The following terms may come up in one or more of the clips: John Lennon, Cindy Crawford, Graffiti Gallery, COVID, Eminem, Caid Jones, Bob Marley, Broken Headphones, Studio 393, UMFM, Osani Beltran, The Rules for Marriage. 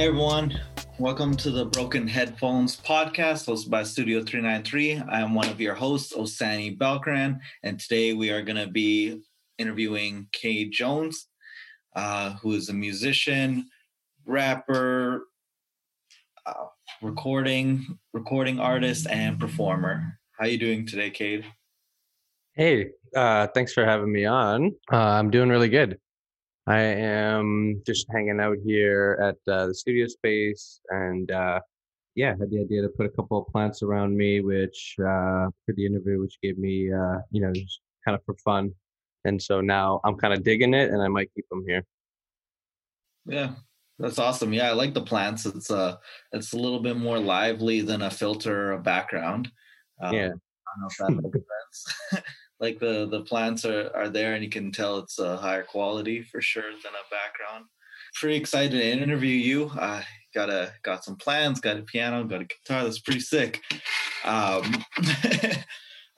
Hey everyone, welcome to the Broken Headphones podcast hosted by Studio 393. I am one of your hosts, Osani Beltran, and today we are going to be interviewing Caid Jones, who is a musician, rapper, recording artist, and performer. How are you doing today, Caid? Hey, thanks for having me on. I'm doing really good. I am just hanging out here at the studio space, and had the idea to put a couple of plants around me, which for the interview, which gave me, just kind of for fun. And so now I'm kind of digging it, and I might keep them here. Yeah, that's awesome. Yeah, I like the plants. It's a little bit more lively than a filter or a background. I don't know if that makes sense. Like the plants are there, and you can tell it's a higher quality for sure than a background. Pretty excited to interview you. I got some plans, got a piano, got a guitar. That's pretty sick. I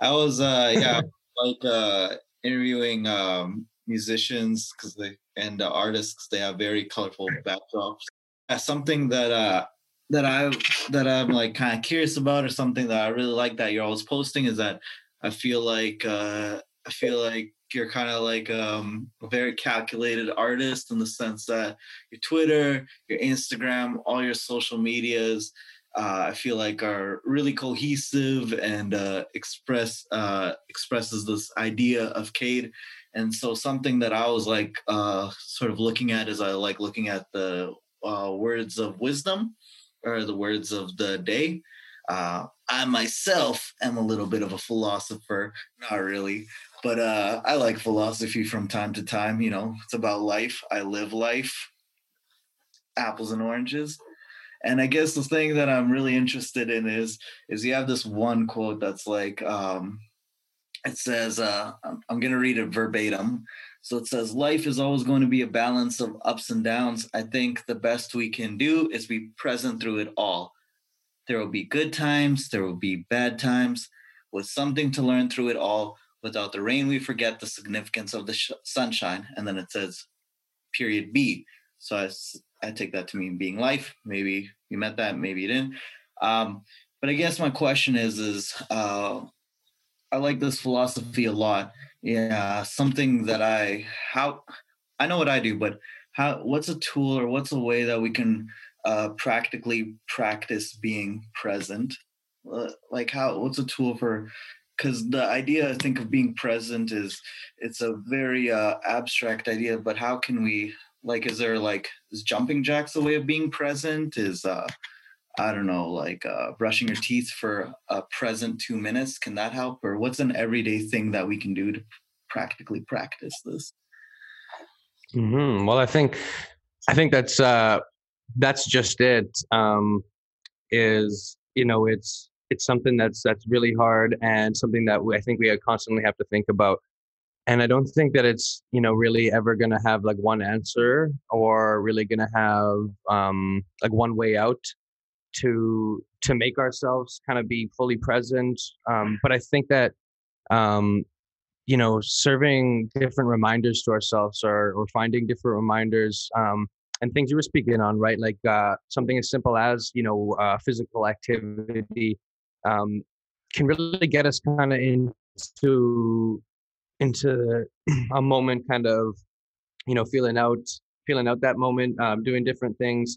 was interviewing musicians and artists, 'cause they have very colorful backdrops. That's something that I'm like kind of curious about, or something that I really like that you're always posting, is that I feel like you're kind of like a very calculated artist, in the sense that your Twitter, your Instagram, all your social medias, I feel like are really cohesive and expresses this idea of Caid. And so something that I was like sort of looking at is I like looking at the words of wisdom, or the words of the day. I myself am a little bit of a philosopher, not really, but I like philosophy from time to time. You know, it's about life. I live life, apples and oranges. And I guess the thing that I'm really interested in is you have this one quote that's like, it says, I'm going to read it verbatim. So it says, life is always going to be a balance of ups and downs. I think the best we can do is be present through it all. There will be good times, there will be bad times, with something to learn through it all. Without the rain, we forget the significance of the sunshine. And then it says, period B. So I take that to mean being life. Maybe you meant that, maybe you didn't. But I guess my question is I like this philosophy a lot. Yeah, something that I know what I do, but what's a tool, or what's a way that we can practically practice being present? What's a tool for, because the idea I think of being present it's a very abstract idea, but how can we, is jumping jacks a way of being present? Is, I don't know, brushing your teeth for a present 2 minutes, can that help? Or what's an everyday thing that we can do to practically practice this? Mm-hmm. Well, I think that's just it. It's something that's really hard, and something that I think we constantly have to think about. And I don't think that it's, really ever going to have like one answer, or really going to have one way out to make ourselves kind of be fully present. But I think that, serving different reminders to ourselves, or finding different reminders, and things you were speaking on, right? Like something as simple as, physical activity can really get us kind of into a moment, kind of, feeling out that moment, doing different things,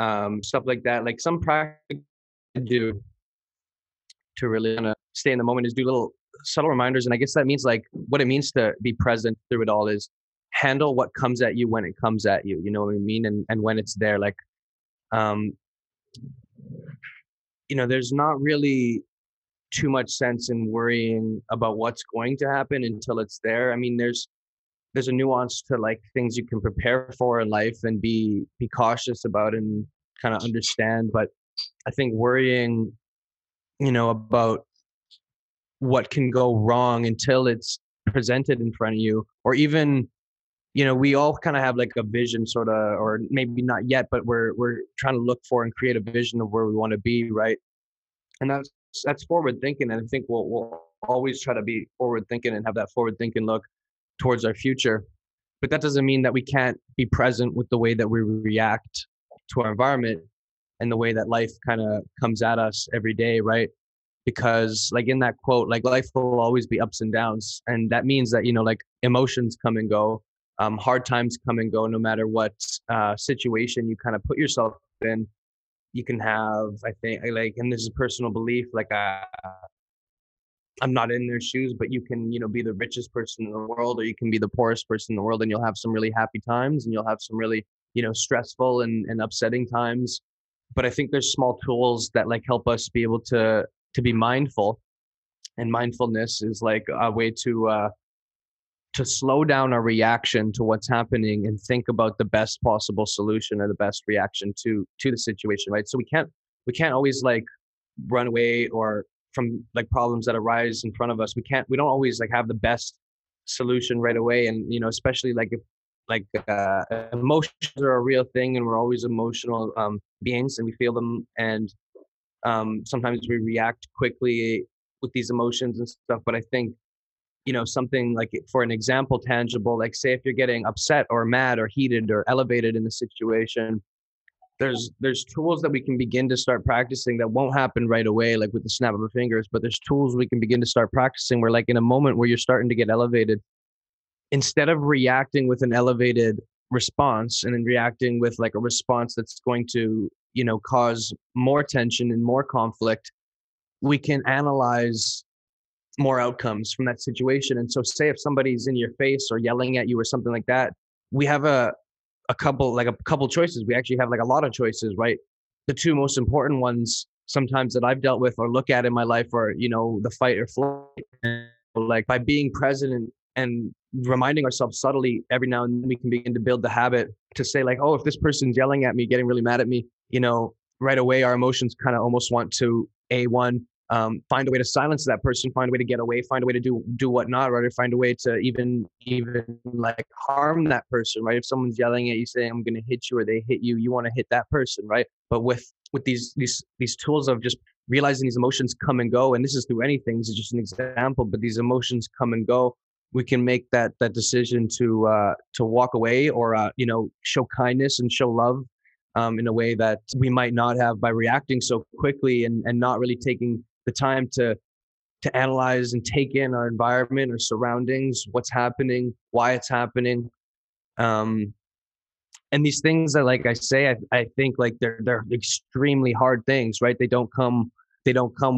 stuff like that. Like some practice to do to really kind of stay in the moment is do little subtle reminders. And I guess that means like what it means to be present through it all is handle what comes at you when it comes at you, you know what I mean? And when it's there, like, there's not really too much sense in worrying about what's going to happen until it's there. I mean, there's a nuance to like things you can prepare for in life and be cautious about and kind of understand. But I think worrying, about what can go wrong until it's presented in front of you, or even, we all kind of have like a vision sort of, or maybe not yet, but we're trying to look for and create a vision of where we want to be, right? And that's forward thinking, and I think we'll always try to be forward thinking and have that forward thinking look towards our future. But that doesn't mean that we can't be present with the way that we react to our environment and the way that life kind of comes at us every day, right? Because like in that quote, like life will always be ups and downs. And that means that, you know, like emotions come and go, hard times come and go, no matter what situation you kind of put yourself in. You can have, I think, like, and this is a personal belief, like I'm not in their shoes, but you can, you know, be the richest person in the world or you can be the poorest person in the world, and you'll have some really happy times and you'll have some really, you know, stressful and upsetting times. But I think there's small tools that like help us be able to be mindful, and mindfulness is like a way to slow down our reaction to what's happening and think about the best possible solution or the best reaction to the situation, right? So we can't always like run away or from like problems that arise in front of us. We don't always like have the best solution right away. And, you know, especially like if emotions are a real thing and we're always emotional beings and we feel them. And sometimes we react quickly with these emotions and stuff. But I think, you know, something like, for an example, tangible, like say if you're getting upset or mad or heated or elevated in the situation, there's tools that we can begin to start practicing that won't happen right away, like with the snap of the fingers, but there's tools we can begin to start practicing where like in a moment where you're starting to get elevated, instead of reacting with an elevated response and then reacting with like a response that's going to, you know, cause more tension and more conflict, we can analyze more outcomes from that situation. And so say if somebody's in your face or yelling at you or something like that, we have a couple choices. We actually have like a lot of choices, right? The two most important ones sometimes that I've dealt with or look at in my life are, you know, the fight or flight. And like by being present and reminding ourselves subtly every now and then, we can begin to build the habit to say like, oh, if this person's yelling at me, getting really mad at me, you know, right away, our emotions kind of almost want to find a way to silence that person, find a way to get away, find a way to do whatnot, right? Or find a way to even like harm that person, right? If someone's yelling at you saying, I'm going to hit you, or they hit you, you want to hit that person, right? But with these tools of just realizing these emotions come and go, and this is through anything, this is just an example, but these emotions come and go, we can make that decision to walk away or, you know, show kindness and show love in a way that we might not have by reacting so quickly and not really taking the time to analyze and take in our environment or surroundings, what's happening, why it's happening. And these things that, like I say, I think like they're extremely hard things, right? They don't come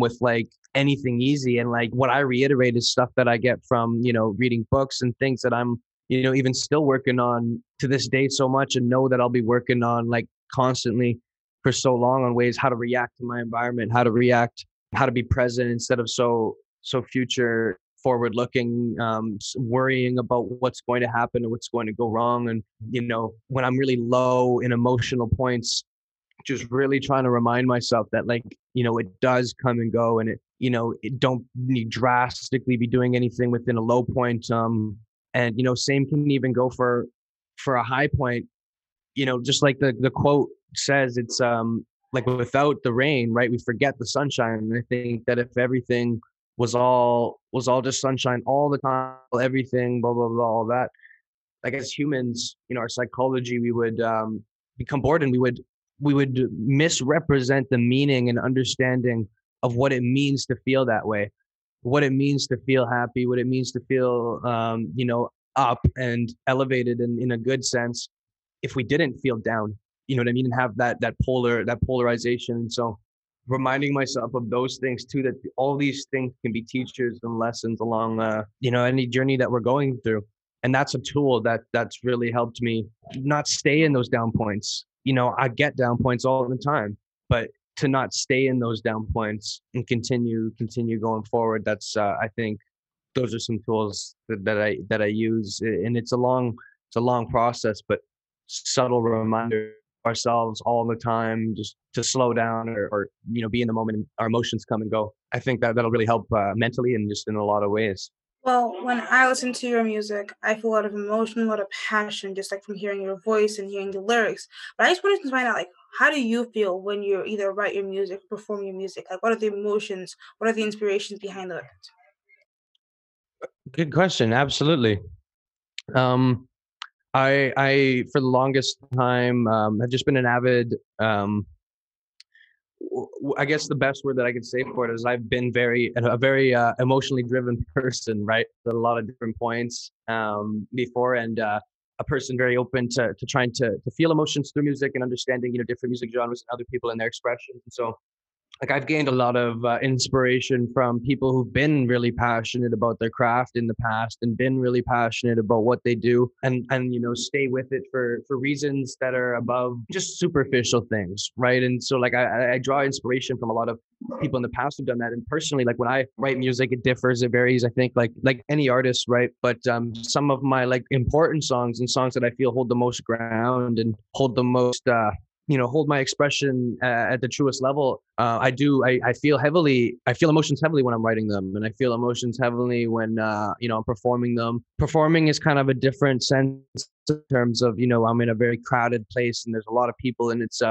with like anything easy. And like what I reiterate is stuff that I get from, you know, reading books and things that I'm, you know, even still working on to this day so much, and know that I'll be working on like constantly for so long on ways how to react to my environment, how to react, how to be present instead of so future forward looking, worrying about what's going to happen or what's going to go wrong. And, you know, when I'm really low in emotional points, just really trying to remind myself that like, you know, it does come and go, and it, you know, it don't need drastically be doing anything within a low point. And, you know, same can even go for a high point, you know, just like the quote says, it's, like without the rain, right, we forget the sunshine. And I think that if everything was all just sunshine all the time, everything, blah, blah, blah, all that, like as humans, you know, our psychology, we would become bored, and we would misrepresent the meaning and understanding of what it means to feel that way, what it means to feel happy, what it means to feel, you know, up and elevated and in a good sense, if we didn't feel down, you know what I mean? And have that polarization. And so reminding myself of those things too, that all these things can be teachers and lessons along, you know, any journey that we're going through. And that's a tool that's really helped me not stay in those down points. You know, I get down points all the time, but to not stay in those down points and continue going forward. That's, I think those are some tools that I use, and it's a long process, but subtle reminder ourselves all the time, just to slow down or, you know, be in the moment, and our emotions come and go. I think that'll really help mentally and just in a lot of ways. Well, when I listen to your music, I feel a lot of emotion, a lot of passion, just like from hearing your voice and hearing the lyrics. But I just wanted to find out, like, how do you feel when you either write your music, perform your music? Like, what are the emotions? What are the inspirations behind the lyrics? Good question. Absolutely. I for the longest time, have just been an avid, I guess the best word that I can say for it is I've been a very emotionally driven person, right? At a lot of different points before, and a person very open to trying to feel emotions through music and understanding, you know, different music genres and other people and their expressions. And so, like, I've gained a lot of inspiration from people who've been really passionate about their craft in the past and been really passionate about what they do and you know, stay with it for reasons that are above just superficial things, right? And so, like, I draw inspiration from a lot of people in the past who've done that. And personally, like, when I write music, it differs, it varies, I think, like any artist, right? But some of my, like, important songs and songs that I feel hold the most ground and hold the most... hold my expression at the truest level. I feel emotions heavily when I'm writing them, and I feel emotions heavily when, I'm performing them. Performing is kind of a different sense in terms of, you know, I'm in a very crowded place and there's a lot of people, and it's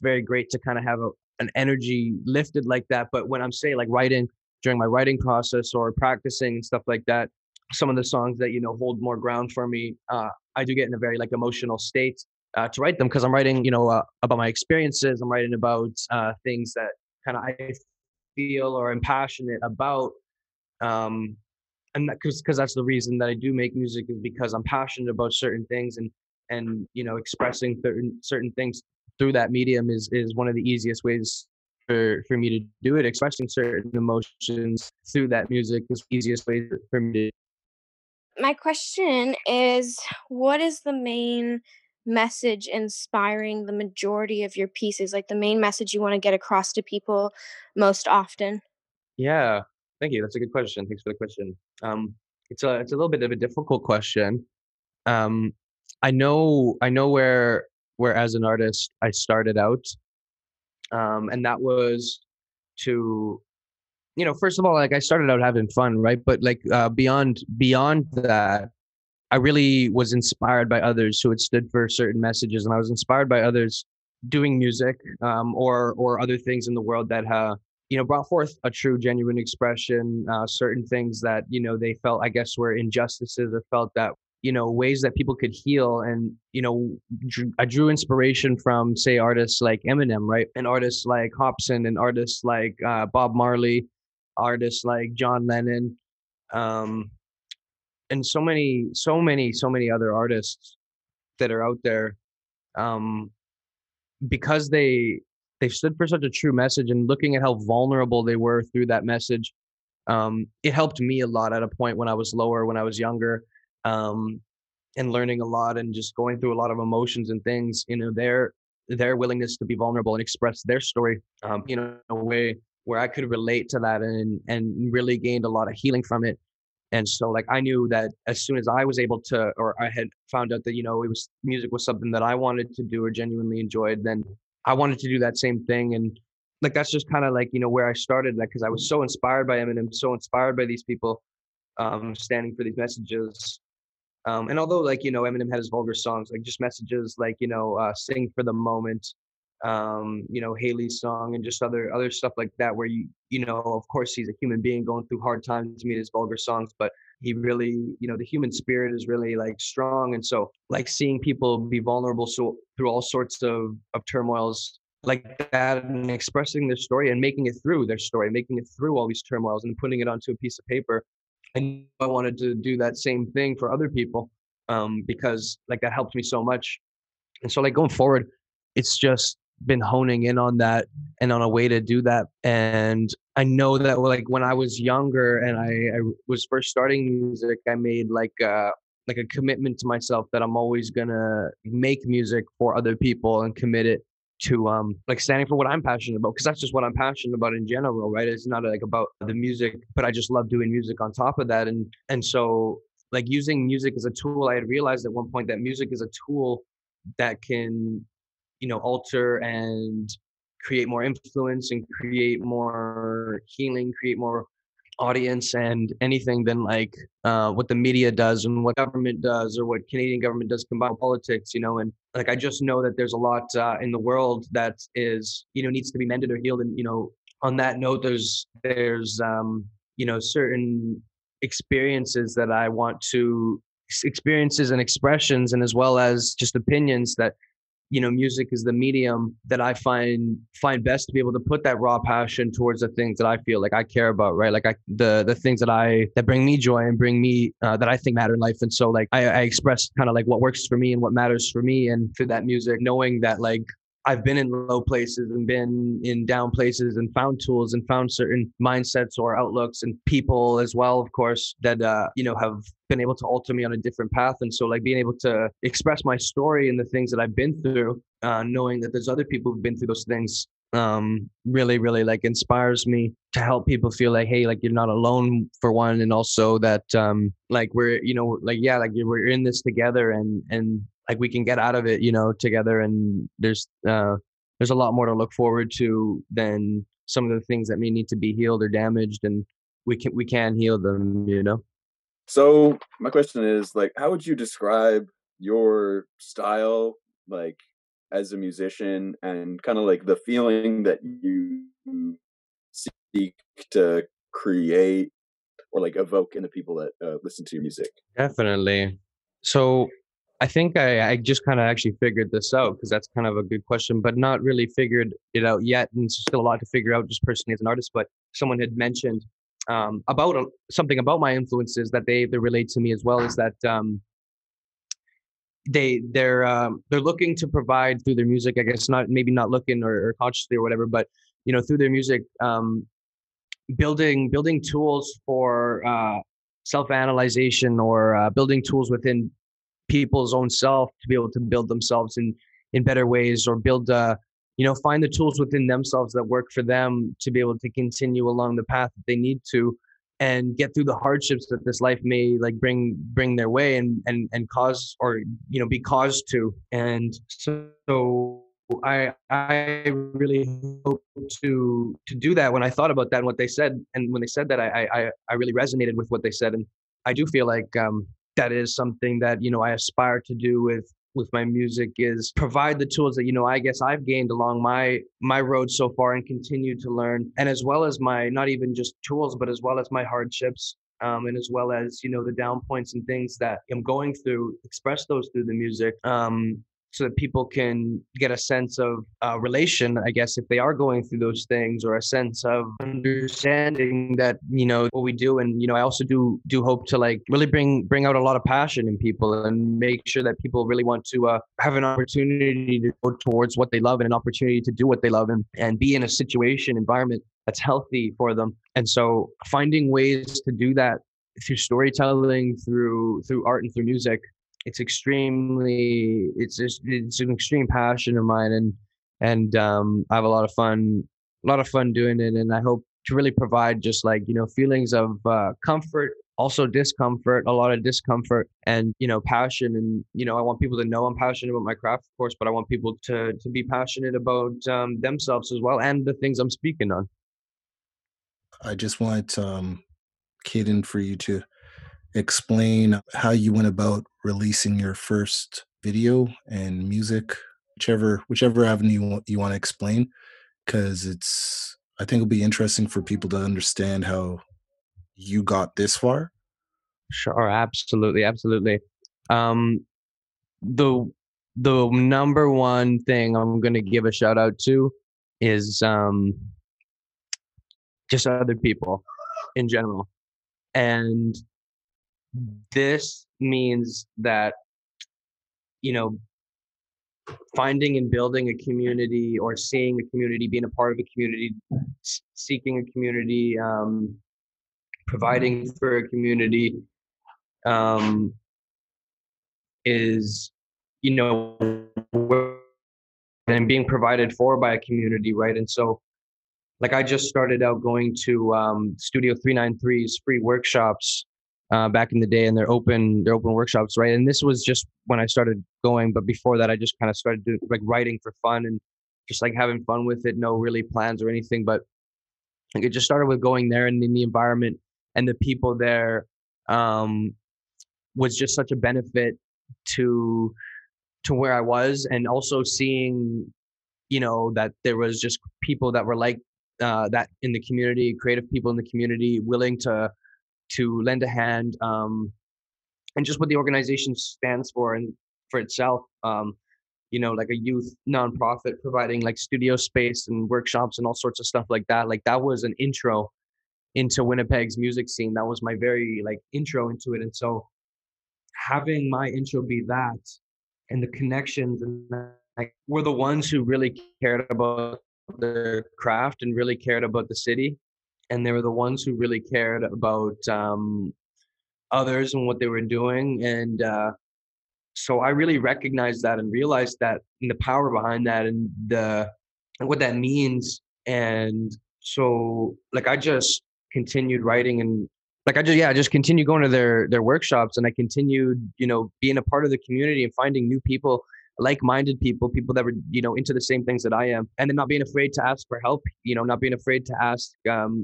very great to kind of have an energy lifted like that. But when I'm, say, like, writing during my writing process or practicing and stuff like that, some of the songs that, you know, hold more ground for me, I do get in a very, like, emotional state. To write them, because I'm writing, you know, about my experiences. I'm writing about things that kind of I feel or am passionate about, and because that's the reason that I do make music, is because I'm passionate about certain things, and you know, expressing certain things through that medium is one of the easiest ways for me to do it. Expressing certain emotions through that music is the easiest way for me to do it. My question is, what is the main message inspiring the majority of your pieces, like the main message you want to get across to people most often? Yeah, thank you. That's a good question. Thanks for the question. It's a little bit of a difficult question. I know where as an artist I started out, and that was to, you know, first of all, like, I started out having fun, right? But like beyond that, I really was inspired by others who had stood for certain messages, and I was inspired by others doing music or other things in the world that, brought forth a true, genuine expression, certain things that, you know, they felt, I guess, were injustices, or felt that, you know, ways that people could heal. And, you know, I drew inspiration from, say, artists like Eminem, right? And artists like Hobson, and artists like Bob Marley, artists like John Lennon, and so many other artists that are out there, because they've stood for such a true message, and looking at how vulnerable they were through that message, it helped me a lot at a point when I was lower, when I was younger, and learning a lot and just going through a lot of emotions and things. You know, their willingness to be vulnerable and express their story, in a way where I could relate to that and really gained a lot of healing from it. And so, like, I knew that as soon as I was able to, or I had found out that, you know, music was something that I wanted to do or genuinely enjoyed, then I wanted to do that same thing. And, like, that's just kind of, like, you know, where I started, like, because I was so inspired by Eminem, so inspired by these people standing for these messages. And although, like, you know, Eminem had his vulgar songs, like, just messages like, you know, Sing for the Moment, Haley's song, and just other stuff like that, where you know, of course, he's a human being going through hard times, made his vulgar songs, but he really, you know, the human spirit is really, like, strong. And so, like, seeing people be vulnerable so through all sorts of turmoils like that, and expressing their story and making it through their story, making it through all these turmoils and putting it onto a piece of paper. And I wanted to do that same thing for other people, because, like, that helped me so much. And so, like, going forward, it's just been honing in on that and on a way to do that. And I know that, like, when I was younger and I was first starting music, I made like a commitment to myself that I'm always gonna make music for other people and commit it to standing for what I'm passionate about, because that's just what I'm passionate about in general, right? It's not like about the music, but I just love doing music on top of that. And so, like, using music as a tool, I had realized at one point that music is a tool that can, you know, alter and create more influence and create more healing, create more audience and anything than, like, what the media does and what government does or what Canadian government does combined politics, you know. And, like, I just know that there's a lot in the world that is, you know, needs to be mended or healed. And, you know, on that note, there's certain experiences that I want to experiences and expressions, and as well as just opinions that, you know, music is the medium that I find best to be able to put that raw passion towards the things that I feel like I care about, right? Like the things that bring me joy and bring me that I think matter in life. And so like I express kind of like what works for me and what matters for me, and through that music, knowing that like I've been in low places and been in down places and found tools and found certain mindsets or outlooks and people as well, of course, that, you know, have been able to alter me on a different path. And so like being able to express my story and the things that I've been through, knowing that there's other people who've been through those things, really, really like inspires me to help people feel like, hey, like you're not alone for one. And also that, like we're, you know, like, yeah, like we're in this together and like we can get out of it, you know, together. And there's a lot more to look forward to than some of the things that may need to be healed or damaged, and we can heal them, you know? So my question is like, how would you describe your style, like as a musician, and kind of like the feeling that you seek to create or like evoke in the people that listen to your music? Definitely. So I think I just kind of actually figured this out, because that's kind of a good question, but not really figured it out yet. And it's still a lot to figure out just personally as an artist, but someone had mentioned about something about my influences that they relate to me as well, is that they're looking to provide through their music, I guess, not maybe not looking or consciously or whatever, but, you know, through their music, building tools for self-analyzation or building tools within people's own self to be able to build themselves in better ways, or build you know, find the tools within themselves that work for them to be able to continue along the path that they need to, and get through the hardships that this life may like bring their way and cause, or, you know, be caused to. And so I really hope to do that. When I thought about that and what they said, and when they said that, I really resonated with what they said, and I do feel like that is something that, you know, I aspire to do with my music, is provide the tools that, you know, I guess I've gained along my road so far and continue to learn. And as well as my, not even just tools, but as well as my hardships, and as well as, you know, the down points and things that I'm going through, express those through the music, so that people can get a sense of relation, I guess, if they are going through those things, or a sense of understanding that, you know, what we do. And, you know, I also do hope to like really bring out a lot of passion in people, and make sure that people really want to have an opportunity to go towards what they love, and an opportunity to do what they love, and be in a situation, environment that's healthy for them. And so finding ways to do that through storytelling, through art, and through music, it's an extreme passion of mine, and I have a lot of fun doing it. And I hope to really provide just like, you know, feelings of comfort, also discomfort, a lot of discomfort, and, you know, passion. And, you know, I want people to know I'm passionate about my craft, of course, but I want people to be passionate about themselves as well, and the things I'm speaking on. I just want Caid, for you to explain how you went about releasing your first video and music, whichever avenue you want to explain, because I think it'll be interesting for people to understand how you got this far. Sure, absolutely. The number one thing I'm going to give a shout out to is just other people in general. And this means that, you know, finding and building a community, or seeing a community, being a part of a community, seeking a community, providing for a community, is, you know, and being provided for by a community, right? And so, like, I just started out going to Studio 393's free workshops back in the day, and they're open workshops, right? And this was just when I started going, but before that, I just kind of started doing like writing for fun, and just like having fun with it, no really plans or anything. But like, it just started with going there, and in the environment and the people there was just such a benefit to where I was. And also seeing, you know, that there was just people that were like that in the community, creative people in the community, willing to lend a hand, and just what the organization stands for and for itself. You know, like a youth nonprofit providing like studio space and workshops and all sorts of stuff like that. Like that was an intro into Winnipeg's music scene. That was my very like intro into it. And so having my intro be that and the connections and like were the ones who really cared about their craft and really cared about the city. And they were the ones who really cared about others and what they were doing. And, so I really recognized that and realized that and the power behind that and the and what that means. And so like I just continued writing and like I just continued going to their workshops, and I continued, you know, being a part of the community and finding new people, like-minded people, people that were, you know, into the same things that I am, and then not being afraid to ask for help, you know, not being afraid to ask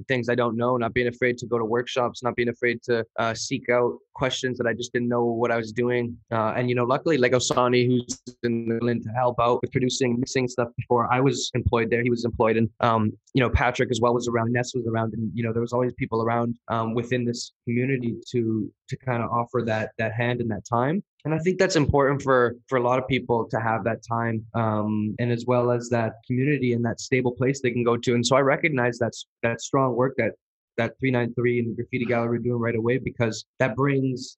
things I don't know, not being afraid to go to workshops, not being afraid to seek out questions that I just didn't know what I was doing. And, you know, luckily, like Osani, who's been willing to help out with producing, mixing stuff before I was employed there, he was employed. And, you know, Patrick as well was around, Ness was around, and, you know, there was always people around within this community to kind of offer that hand and that time. And I think that's important for a lot of people to have that time and as well as that community and that stable place they can go to. And so I recognize that strong work that 393 and the Graffiti Gallery are doing right away, because that brings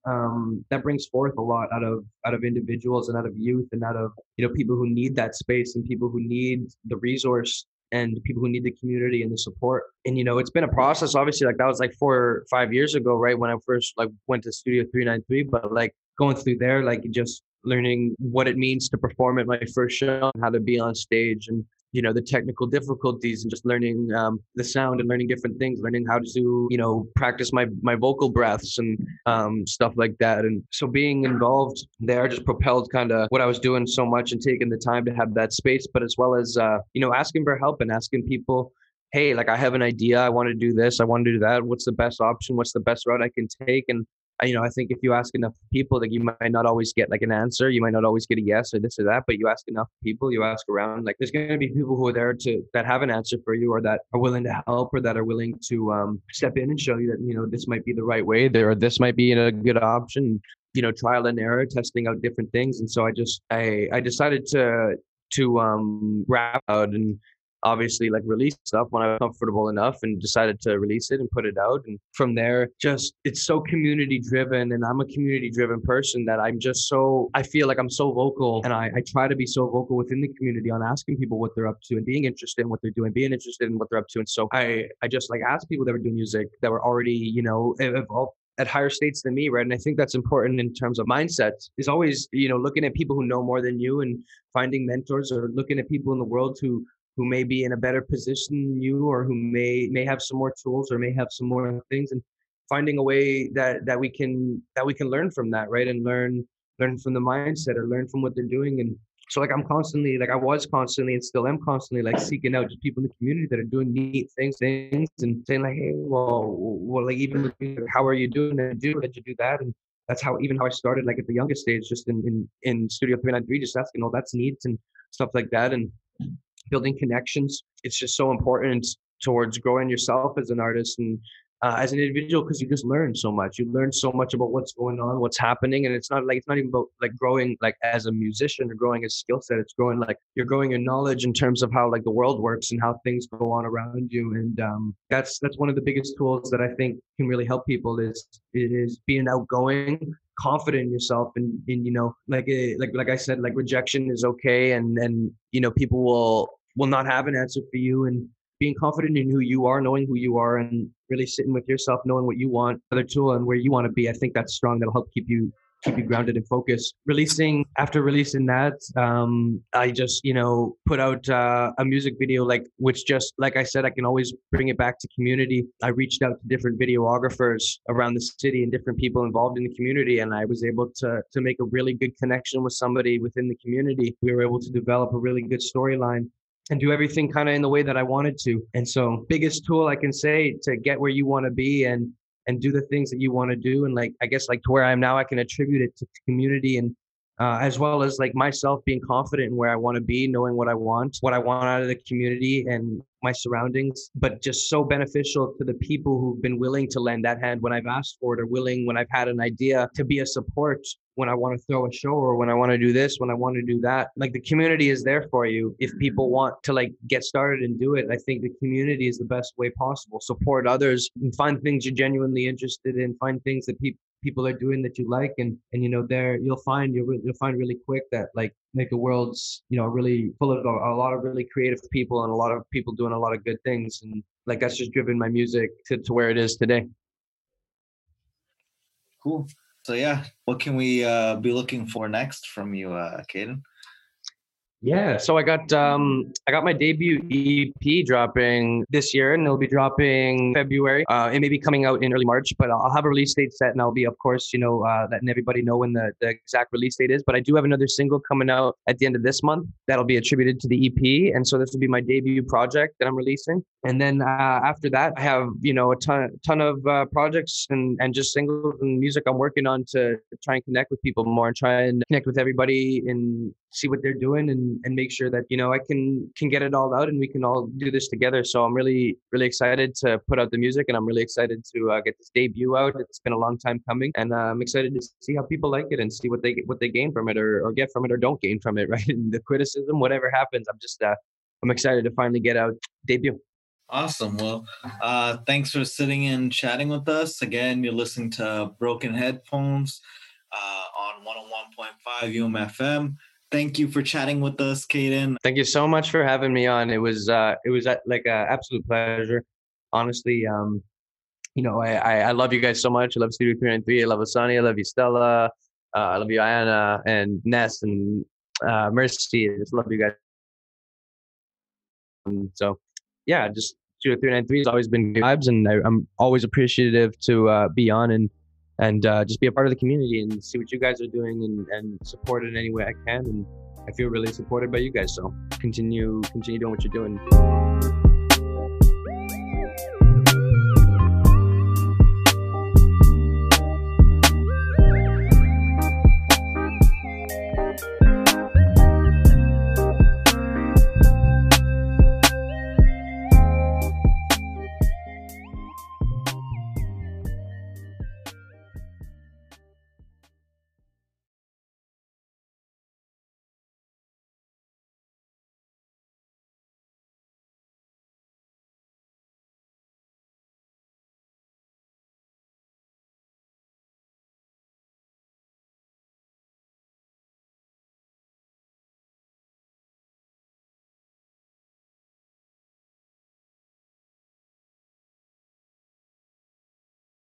forth a lot out of individuals and out of youth and out of, you know, people who need that space and people who need the resource and people who need the community and the support. And, you know, it's been a process, obviously, like that was like 4 or 5 years ago, right, when I first like went to Studio 393, but like going through there, like just learning what it means to perform at my first show and how to be on stage and, you know, the technical difficulties and just learning the sound and learning different things, learning how to, you know, practice my vocal breaths and stuff like that. And so being involved there just propelled kind of what I was doing so much and taking the time to have that space, but as well as, you know, asking for help and asking people, hey, like I have an idea. I want to do this. I want to do that. What's the best option? What's the best route I can take? And, you know, I think if you ask enough people, like you might not always get like an answer. You might not always get a yes or this or that, but you ask enough people, you ask around, like there's going to be people who are there that have an answer for you or that are willing to help or that are willing to step in and show you that, you know, this might be the right way there or this might be a good option, you know, trial and error, testing out different things. And so I decided to rap out and obviously like release stuff when I was comfortable enough and decided to release it and put it out. And from there, just it's so community driven, and I'm a community driven person that I'm just so, I feel like I'm so vocal, and I try to be so vocal within the community on asking people what they're up to and being interested in what they're doing, being interested in what they're up to. And so I just like asked people that were doing music that were already, you know, evolved at higher states than me, right? And I think that's important in terms of mindset, is always, you know, looking at people who know more than you and finding mentors, or looking at people in the world who may be in a better position than you, or who may have some more tools or may have some more things, and finding a way that we can learn from that, right? And learn from the mindset or learn from what they're doing. And so like I'm constantly, like I was constantly and still am constantly like seeking out just people in the community that are doing neat things and saying like, hey, well, like even how are you doing that? Did you do that? And that's how I started, like at the youngest stage, just in Studio 393, just asking, oh, that's neat and stuff like that. And building connections, it's just so important towards growing yourself as an artist and as an individual, because you just learn so much. You learn so much about what's going on, what's happening. And it's not even about like growing like as a musician or growing as skill set. It's growing like you're growing your knowledge in terms of how like the world works and how things go on around you. And that's one of the biggest tools that I think can really help people is being outgoing, confident in yourself, and you know, like I said, like rejection is okay, and you know, people will not have an answer for you, and being confident in who you are, knowing who you are, and really sitting with yourself, knowing what you want, other tool, and where you want to be. I think that's strong. That'll help keep you grounded and focused. After releasing that, I just, you know, put out a music video, like, which just, like I said, I can always bring it back to community. I reached out to different videographers around the city and different people involved in the community. And I was able to make a really good connection with somebody within the community. We were able to develop a really good storyline and do everything kind of in the way that I wanted to. And so biggest tool I can say to get where you want to be and do the things that you want to do. And like, I guess like to where I am now, I can attribute it to community and as well as like myself being confident in where I want to be, knowing what I want out of the community, and my surroundings, but just so beneficial to the people who've been willing to lend that hand when I've asked for it, or willing when I've had an idea to be a support when I want to throw a show, or when I want to do this, when I want to do that. Like, the community is there for you if people want to like get started and do it. I think the community is the best way possible. Support others and find things you're genuinely interested in. Find things that people are doing that you like, and you know, there you'll find really quick that like the world's, you know, really full of a lot of really creative people and a lot of people doing a lot of good things, and like that's just driven my music to where it is today. Cool. So yeah, what can we be looking for next from you, Caid? Yeah, so I got my debut EP dropping this year, and it'll be dropping February. It may be coming out in early March, but I'll have a release date set, and I'll be, of course, you know, letting everybody know when the exact release date is. But I do have another single coming out at the end of this month that'll be attributed to the EP, and so this will be my debut project that I'm releasing. And then after that, I have, you know, a ton of projects and just singles and music I'm working on to try and connect with people more and try and connect with everybody and see what they're doing, and make sure that, you know, I can get it all out and we can all do this together. So I'm really, really excited to put out the music, and I'm really excited to get this debut out. It's been a long time coming, and I'm excited to see how people like it and see what they gain from it, or get from it, or don't gain from it, right? And the criticism, whatever happens, I'm excited to finally get out debut. Awesome. Well, thanks for sitting and chatting with us. Again, you're listening to Broken Headphones on 101.5 UMFM. Thank you for chatting with us, Caid. Thank you so much for having me on. It was like an absolute pleasure. Honestly, you know, I love you guys so much. I love Studio 393. I love Osani. I love you, Stella. I love you, Ayanna, and Ness, and Mercy. I just love you guys. And so, yeah, just Studio 393 has always been good vibes, and I'm always appreciative to be on and just be a part of the community and see what you guys are doing, and support it in any way I can. And I feel really supported by you guys. So continue doing what you're doing.